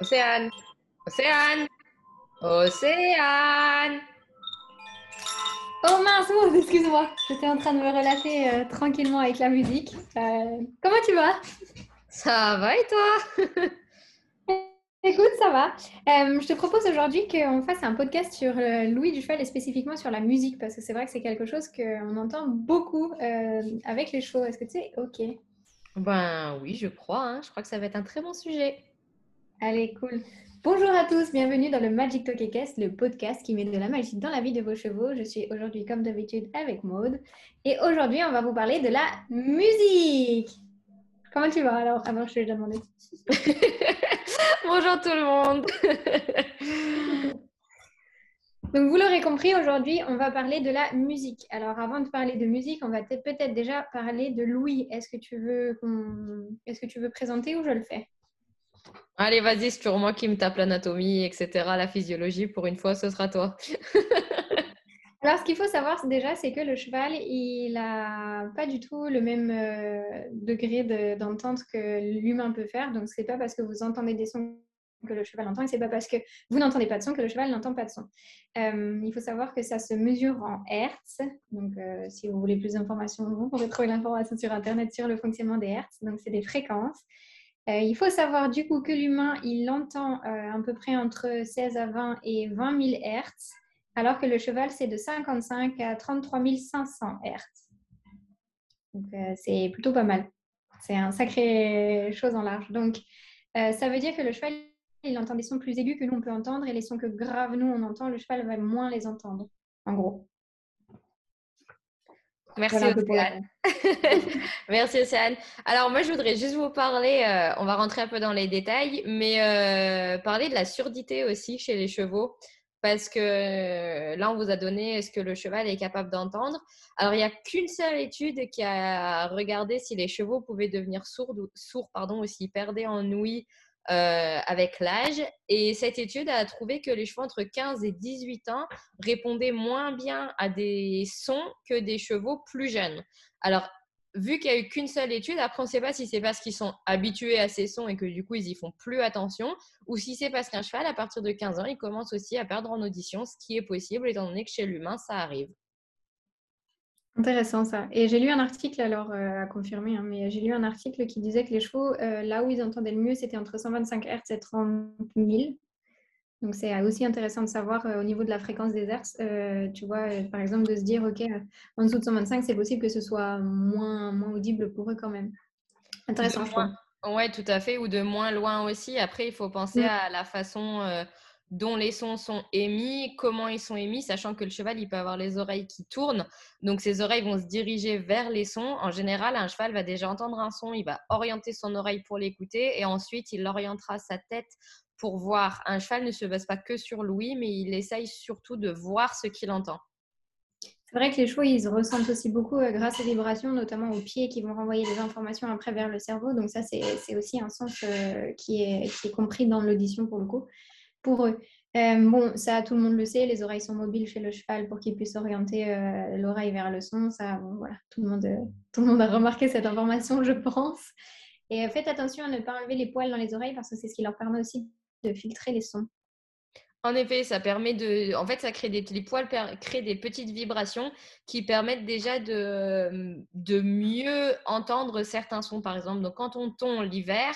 Océane, Océane, Océane. Oh mince, Maud, excuse-moi, j'étais en train de me relaxer tranquillement avec la musique. Comment tu vas? Ça va et toi? Écoute, ça va. Je te propose aujourd'hui qu'on fasse un podcast sur l'ouïe du cheval et spécifiquement sur la musique parce que c'est vrai que c'est quelque chose qu'on entend beaucoup avec les chevaux. Est-ce que tu es OK? Ben oui, je crois. Hein. Je crois que ça va être un très bon sujet. Allez, cool. Bonjour à tous, bienvenue dans le Magic Talk Equestre, le podcast qui met de la magie dans la vie de vos chevaux. Je suis aujourd'hui comme d'habitude avec Maud et aujourd'hui on va vous parler de la musique. Comment tu vas alors? Avant je te l'ai demandé. Bonjour tout le monde. Donc vous l'aurez compris, aujourd'hui on va parler de la musique. Alors avant de parler de musique, on va peut-être déjà parler de l'ouïe. Est-ce que tu veux présenter ou je le fais? Allez vas-y, c'est toujours moi qui me tape l'anatomie, etc., la physiologie. Pour une fois, ce sera toi. Alors, ce qu'il faut savoir déjà, c'est que le cheval, il n'a pas du tout le même degré d'entente que l'humain peut faire. Donc, ce n'est pas parce que vous entendez des sons que le cheval entend et ce n'est pas parce que vous n'entendez pas de son que le cheval n'entend pas de son. Il faut savoir que ça se mesure en hertz. Donc, si vous voulez plus d'informations, vous pourrez trouver l'information sur Internet sur le fonctionnement des hertz. Donc, c'est des fréquences. Il faut savoir du coup que l'humain, il entend à peu près entre 16 à 20 et 20 000 hertz. Alors que le cheval, c'est de 55 à 33 500 Hertz. Donc, c'est plutôt pas mal. C'est un sacré chose en large. Donc, ça veut dire que le cheval, il entend des sons plus aigus que nous, on peut entendre. Et les sons que graves, nous, on entend, le cheval va moins les entendre, en gros. Merci, voilà Océane. Merci, Océane. Alors, moi, je voudrais juste vous parler, on va rentrer un peu dans les détails, mais parler de la surdité aussi chez les chevaux. Parce que là, on vous a donné ce que le cheval est capable d'entendre. Alors, il n'y a qu'une seule étude qui a regardé si les chevaux pouvaient devenir sourds ou s'ils perdaient en ouïe avec l'âge. Et cette étude a trouvé que les chevaux entre 15 et 18 ans répondaient moins bien à des sons que des chevaux plus jeunes. Alors, vu qu'il n'y a eu qu'une seule étude, après on ne sait pas si c'est parce qu'ils sont habitués à ces sons et que du coup ils n'y font plus attention ou si c'est parce qu'un cheval à partir de 15 ans il commence aussi à perdre en audition, ce qui est possible étant donné que chez l'humain ça arrive. Intéressant ça. Et j'ai lu un article alors à confirmer, hein, mais j'ai lu un article qui disait que les chevaux là où ils entendaient le mieux c'était entre 125 Hz et 30 000. Donc, c'est aussi intéressant de savoir au niveau de la fréquence des hertz, tu vois, par exemple, de se dire, OK, en dessous de 125, c'est possible que ce soit moins audible pour eux quand même. Intéressant, je crois. Oui, tout à fait, ou de moins loin aussi. Après, il faut penser à la façon dont les sons sont émis, comment ils sont émis, sachant que le cheval, il peut avoir les oreilles qui tournent. Donc, ses oreilles vont se diriger vers les sons. En général, un cheval va déjà entendre un son, il va orienter son oreille pour l'écouter et ensuite, il orientera sa tête pour voir. Un cheval ne se base pas que sur l'ouïe, mais il essaye surtout de voir ce qu'il entend. C'est vrai que les chevaux, ils ressentent aussi beaucoup grâce aux vibrations, notamment aux pieds qui vont renvoyer des informations après vers le cerveau. Donc ça, c'est aussi un sens qui est compris dans l'audition pour le coup, pour eux. Bon, ça, tout le monde le sait, les oreilles sont mobiles chez le cheval pour qu'il puisse orienter l'oreille vers le son. Ça, bon, voilà, tout le monde a remarqué cette information, je pense. Et faites attention à ne pas enlever les poils dans les oreilles parce que c'est ce qui leur permet aussi de filtrer les sons. En effet, ça permet de... En fait, ça crée les poils créent des petites vibrations qui permettent déjà de mieux entendre certains sons, par exemple. Donc, quand on tond l'hiver,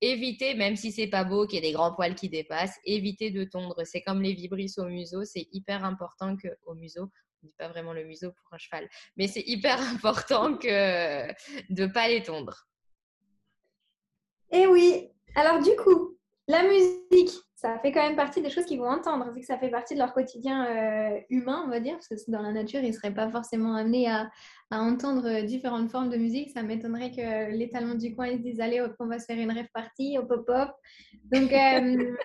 évitez, même si c'est pas beau, qu'il y ait des grands poils qui dépassent, évitez de tondre. C'est comme les vibrisses au museau. C'est hyper important qu'au museau... On ne dit pas vraiment le museau pour un cheval. Mais c'est hyper important que de ne pas les tondre. Eh oui. Alors, du coup... La musique, ça fait quand même partie des choses qu'ils vont entendre, vu que ça fait partie de leur quotidien humain, on va dire, parce que dans la nature, ils ne seraient pas forcément amenés à entendre différentes formes de musique. Ça m'étonnerait que les talons du coin, ils se disent « Allez, hop, on va se faire une rave party, hop, hop, hop ». Donc,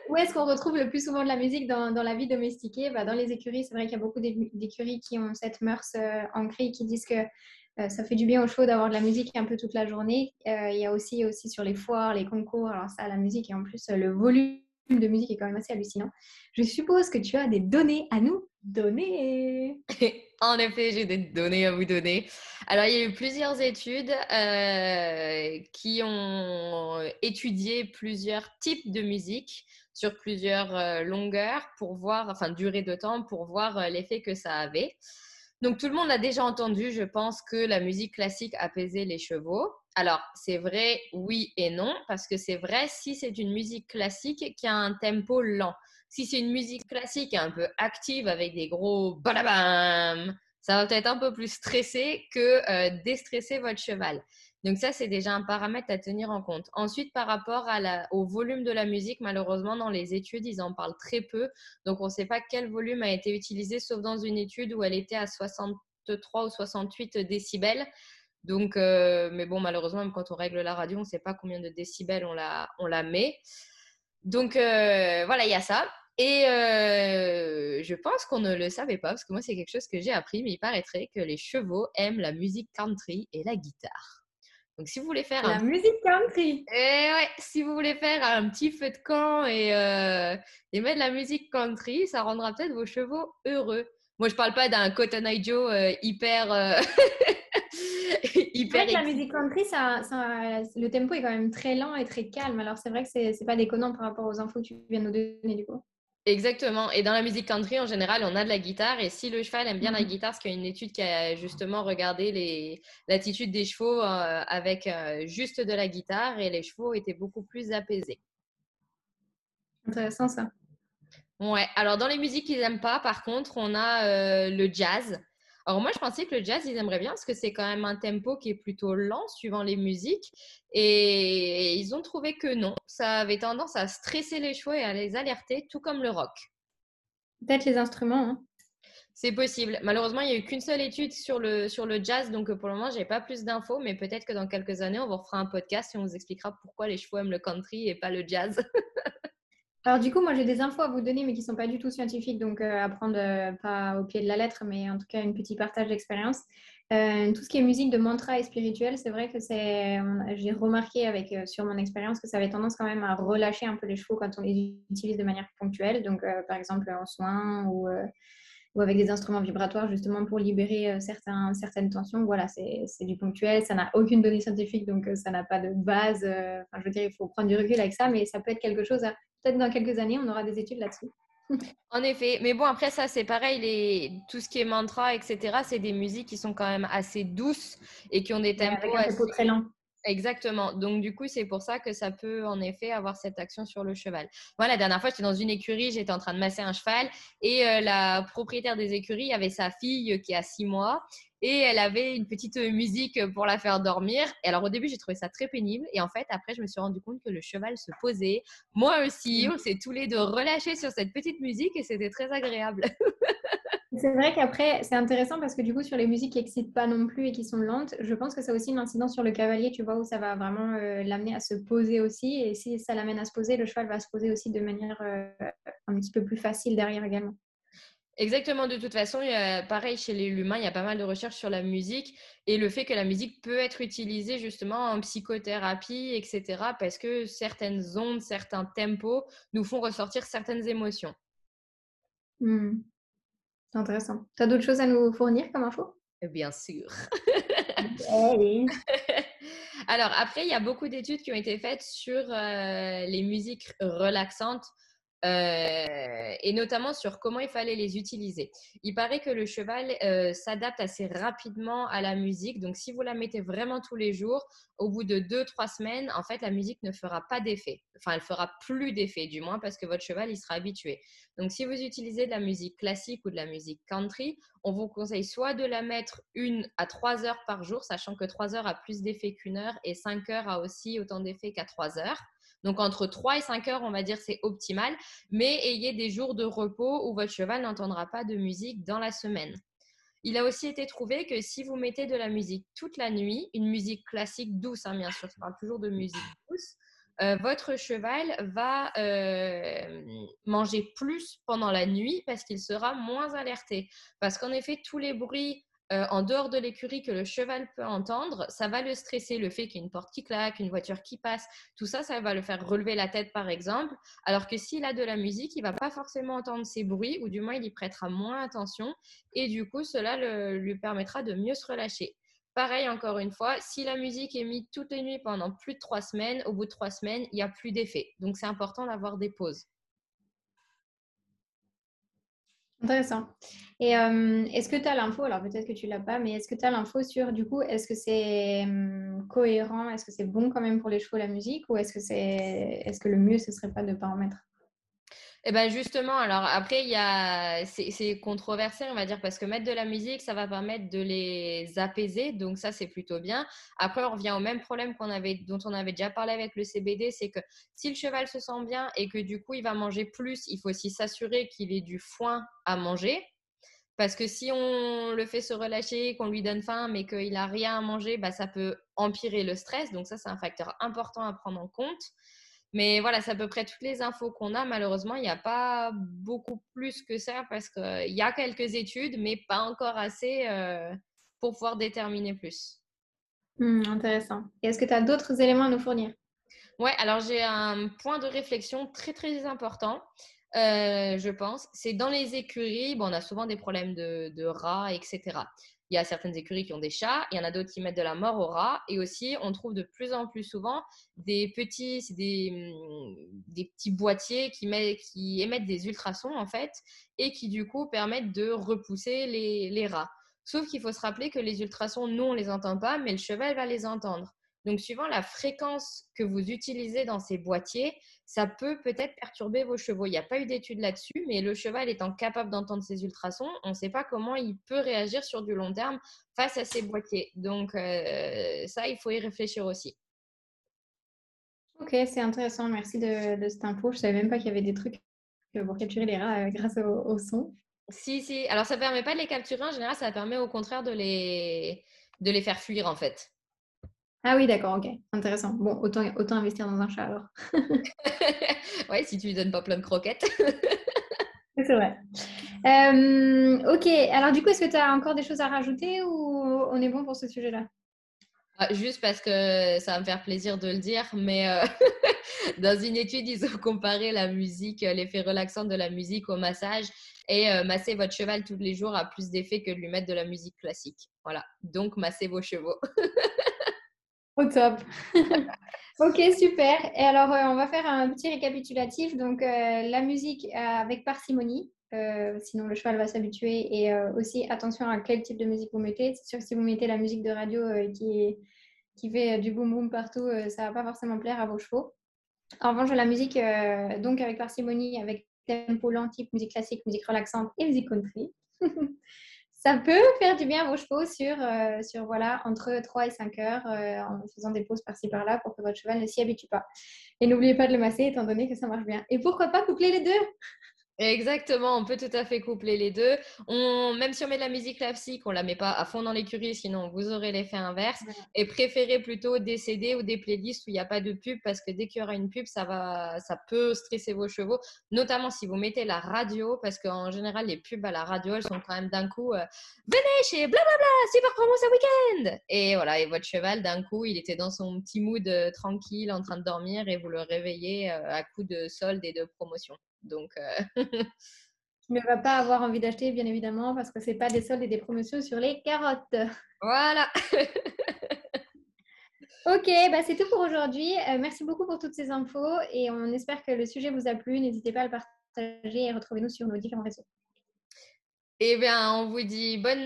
où est-ce qu'on retrouve le plus souvent de la musique dans la vie domestiquée? Dans les écuries, c'est vrai qu'il y a beaucoup d'écuries qui ont cette mœurs ancrée, qui disent que ça fait du bien aux chevaux d'avoir de la musique un peu toute la journée. Il y a aussi sur les foires, les concours, alors ça, la musique et en plus le volume de musique est quand même assez hallucinant. Je suppose que tu as des données à nous donner. En effet, j'ai des données à vous donner. Alors, il y a eu plusieurs études qui ont étudié plusieurs types de musique sur plusieurs longueurs pour voir, enfin, durée de temps, pour voir l'effet que ça avait. Donc, tout le monde a déjà entendu, je pense, que la musique classique apaisait les chevaux. Alors, c'est vrai, oui et non, parce que c'est vrai si c'est une musique classique qui a un tempo lent. Si c'est une musique classique un peu active avec des gros balabam, ça va peut-être un peu plus stresser que déstresser votre cheval. Donc ça, c'est déjà un paramètre à tenir en compte. Ensuite, par rapport à au volume de la musique, malheureusement, dans les études, ils en parlent très peu. Donc, on ne sait pas quel volume a été utilisé, sauf dans une étude où elle était à 63 ou 68 décibels. Donc, mais bon, malheureusement, même quand on règle la radio, on ne sait pas combien de décibels on la met. Donc, voilà, il y a ça. Et je pense qu'on ne le savait pas, parce que moi, c'est quelque chose que j'ai appris, mais il paraîtrait que les chevaux aiment la musique country et la guitare. Donc, si vous voulez faire la musique country, si vous voulez faire un petit feu de camp et mettre de la musique country, ça rendra peut-être vos chevaux heureux. Moi, je ne parle pas d'un Cotton Eye Joe hyper... hyper en fait, la musique country, le tempo est quand même très lent et très calme. Alors, c'est vrai que c'est pas déconnant par rapport aux infos que tu viens de nous donner, du coup. Exactement. Et dans la musique country, en général, on a de la guitare. Et si le cheval aime bien la guitare, parce qu'il y a une étude qui a justement regardé l'attitude des chevaux avec juste de la guitare, et les chevaux étaient beaucoup plus apaisés. Intéressant, ça. Ouais. Alors, dans les musiques qu'ils n'aiment pas, par contre, on a le jazz. Alors moi, je pensais que le jazz, ils aimeraient bien parce que c'est quand même un tempo qui est plutôt lent suivant les musiques. Et ils ont trouvé que non, ça avait tendance à stresser les chevaux et à les alerter, tout comme le rock. Peut-être les instruments, hein. C'est possible. Malheureusement, il n'y a eu qu'une seule étude sur le jazz. Donc pour le moment, je n'ai pas plus d'infos. Mais peut-être que dans quelques années, on vous refera un podcast et on vous expliquera pourquoi les chevaux aiment le country et pas le jazz. Alors du coup, moi j'ai des infos à vous donner, mais qui ne sont pas du tout scientifiques, donc à prendre pas au pied de la lettre, mais en tout cas un petit partage d'expérience. Tout ce qui est musique de mantra et spirituel, c'est vrai que j'ai remarqué sur mon expérience que ça avait tendance quand même à relâcher un peu les chevaux quand on les utilise de manière ponctuelle, donc par exemple en soins ou avec des instruments vibratoires justement pour libérer certaines tensions. Voilà, c'est du ponctuel, ça n'a aucune donnée scientifique, donc ça n'a pas de base. Enfin, je veux dire, il faut prendre du recul avec ça, mais ça peut être quelque chose à... Peut-être dans quelques années, on aura des études là-dessus. En effet. Mais bon, après ça, c'est pareil. Tout ce qui est mantra, etc., c'est des musiques qui sont quand même assez douces et qui ont des tempos très lents. Exactement. Donc, du coup, c'est pour ça que ça peut, en effet, avoir cette action sur le cheval. Moi, la dernière fois, j'étais dans une écurie, j'étais en train de masser un cheval et la propriétaire des écuries avait sa fille qui a 6 mois et elle avait une petite musique pour la faire dormir. Et alors, au début, j'ai trouvé ça très pénible. Et en fait, après, je me suis rendu compte que le cheval se posait. Moi aussi, on s'est tous les deux relâchés sur cette petite musique et c'était très agréable. C'est vrai qu'après, c'est intéressant parce que du coup, sur les musiques qui n'excitent pas non plus et qui sont lentes, je pense que ça a aussi une incidence sur le cavalier, tu vois, où ça va vraiment l'amener à se poser aussi. Et si ça l'amène à se poser, le cheval va se poser aussi de manière un petit peu plus facile derrière également. Exactement. De toute façon, pareil, chez l'humain, il y a pas mal de recherches sur la musique et le fait que la musique peut être utilisée justement en psychothérapie, etc. parce que certaines ondes, certains tempos nous font ressortir certaines émotions. Mmh. C'est intéressant. Tu as d'autres choses à nous fournir comme info ? Bien sûr. Alors après, il y a beaucoup d'études qui ont été faites sur les musiques relaxantes. Et notamment sur comment il fallait les utiliser. Il paraît que le cheval s'adapte assez rapidement à la musique. Donc, si vous la mettez vraiment tous les jours, au bout de 2-3 semaines, en fait, la musique ne fera pas d'effet. Enfin, elle fera plus d'effet, du moins, parce que votre cheval, il sera habitué. Donc, si vous utilisez de la musique classique ou de la musique country, on vous conseille soit de la mettre 1 à 3 heures par jour, sachant que 3 heures a plus d'effet qu'1 heure et 5 heures a aussi autant d'effet qu'à 3 heures. Donc, entre 3 et 5 heures, on va dire, c'est optimal. Mais ayez des jours de repos où votre cheval n'entendra pas de musique dans la semaine. Il a aussi été trouvé que si vous mettez de la musique toute la nuit, une musique classique douce, hein, bien sûr, je parle toujours de musique douce, votre cheval va manger plus pendant la nuit parce qu'il sera moins alerté. Parce qu'en effet, tous les bruits en dehors de l'écurie que le cheval peut entendre, ça va le stresser, le fait qu'il y ait une porte qui claque, une voiture qui passe, tout ça, ça va le faire relever la tête par exemple, alors que s'il a de la musique, il ne va pas forcément entendre ces bruits, ou du moins il y prêtera moins attention, et du coup cela lui permettra de mieux se relâcher. Pareil, encore une fois, si la musique est mise toutes les nuits pendant plus de 3 semaines, au bout de 3 semaines, il n'y a plus d'effet, donc c'est important d'avoir des pauses. Intéressant. Et est-ce que tu as l'info, alors peut-être que tu ne l'as pas, mais est-ce que tu as l'info sur, du coup, est-ce que c'est cohérent, est-ce que c'est bon quand même pour les chevaux la musique, ou est-ce que le mieux ce ne serait pas de ne pas en mettre? Eh bien justement, alors après, c'est controversé, on va dire, parce que mettre de la musique, ça va permettre de les apaiser, donc ça, c'est plutôt bien. Après, on revient au même problème dont on avait déjà parlé avec le CBD, c'est que si le cheval se sent bien et que du coup, il va manger plus, il faut aussi s'assurer qu'il ait du foin à manger. Parce que si on le fait se relâcher, qu'on lui donne faim, mais qu'il n'a rien à manger, bah, ça peut empirer le stress. Donc ça, c'est un facteur important à prendre en compte. Mais voilà, c'est à peu près toutes les infos qu'on a. Malheureusement, il n'y a pas beaucoup plus que ça parce qu'il y a quelques études, mais pas encore assez pour pouvoir déterminer plus. Intéressant. Et est-ce que tu as d'autres éléments à nous fournir? Oui, alors j'ai un point de réflexion très, très important. Je pense, c'est dans les écuries, bon, on a souvent des problèmes de rats, etc. Il y a certaines écuries qui ont des chats, il y en a d'autres qui mettent de la mort aux rats, et aussi on trouve de plus en plus souvent des petits boîtiers qui émettent des ultrasons en fait, et qui du coup permettent de repousser les rats. Sauf qu'il faut se rappeler que les ultrasons, nous on ne les entend pas, mais le cheval va les entendre. Donc, suivant la fréquence que vous utilisez dans ces boîtiers, ça peut-être perturber vos chevaux. Il n'y a pas eu d'études là-dessus, mais le cheval étant capable d'entendre ces ultrasons, on ne sait pas comment il peut réagir sur du long terme face à ces boîtiers. Donc, ça, il faut y réfléchir aussi. Ok, c'est intéressant. Merci de cette info. Je ne savais même pas qu'il y avait des trucs pour capturer les rats grâce au son. Si, si. Alors, ça ne permet pas de les capturer. En général, ça permet au contraire de les faire fuir, en fait. Ah oui, d'accord, ok, intéressant. Bon, autant investir dans un chat alors. Ouais, si tu lui donnes pas plein de croquettes. C'est vrai. Ok, alors du coup, est-ce que tu as encore des choses à rajouter ou on est bon pour ce sujet-là? Juste parce que ça va me faire plaisir de le dire, mais dans une étude, ils ont comparé la musique, l'effet relaxant de la musique au massage, et masser votre cheval tous les jours a plus d'effet que de lui mettre de la musique classique. Voilà, donc massez vos chevaux. Au top. Ok, super. Et alors, on va faire un petit récapitulatif. Donc, la musique avec parcimonie. Sinon, le cheval va s'habituer. Et aussi, attention à quel type de musique vous mettez. C'est sûr que si vous mettez la musique de radio qui fait du boum boum partout, ça ne va pas forcément plaire à vos chevaux. En revanche, la musique donc avec parcimonie, avec tempo lent, type musique classique, musique relaxante et musique country. Ça peut faire du bien à vos chevaux sur voilà, entre 3 et 5 heures en faisant des pauses par-ci par-là pour que votre cheval ne s'y habitue pas. Et n'oubliez pas de le masser étant donné que ça marche bien. Et pourquoi pas coupler les deux? Exactement, on peut tout à fait coupler les deux. Même si on met de la musique classique, on ne la met pas à fond dans l'écurie, sinon vous aurez l'effet inverse. Et préférez plutôt des CD ou des playlists où il n'y a pas de pub, parce que dès qu'il y aura une pub, ça peut stresser vos chevaux, notamment si vous mettez la radio, parce qu'en général, les pubs à la radio, elles sont quand même d'un coup « Venez chez blablabla, super promo ce week-end !» Et voilà, et votre cheval, d'un coup, il était dans son petit mood tranquille, en train de dormir, et vous le réveillez à coups de soldes et de promotions. Donc, tu ne vas pas avoir envie d'acheter, bien évidemment, parce que ce n'est pas des soldes et des promotions sur les carottes. Voilà. Ok, bah c'est tout pour aujourd'hui. Merci beaucoup pour toutes ces infos et on espère que le sujet vous a plu. N'hésitez pas à le partager et retrouvez-nous sur nos différents réseaux. Eh bien, on vous dit bonne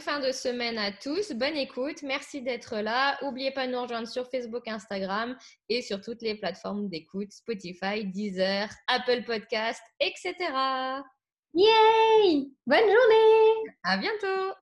fin de semaine à tous, bonne écoute. Merci d'être là. N'oubliez pas de nous rejoindre sur Facebook, Instagram et sur toutes les plateformes d'écoute, Spotify, Deezer, Apple Podcast, etc. Yay! Bonne journée! À bientôt!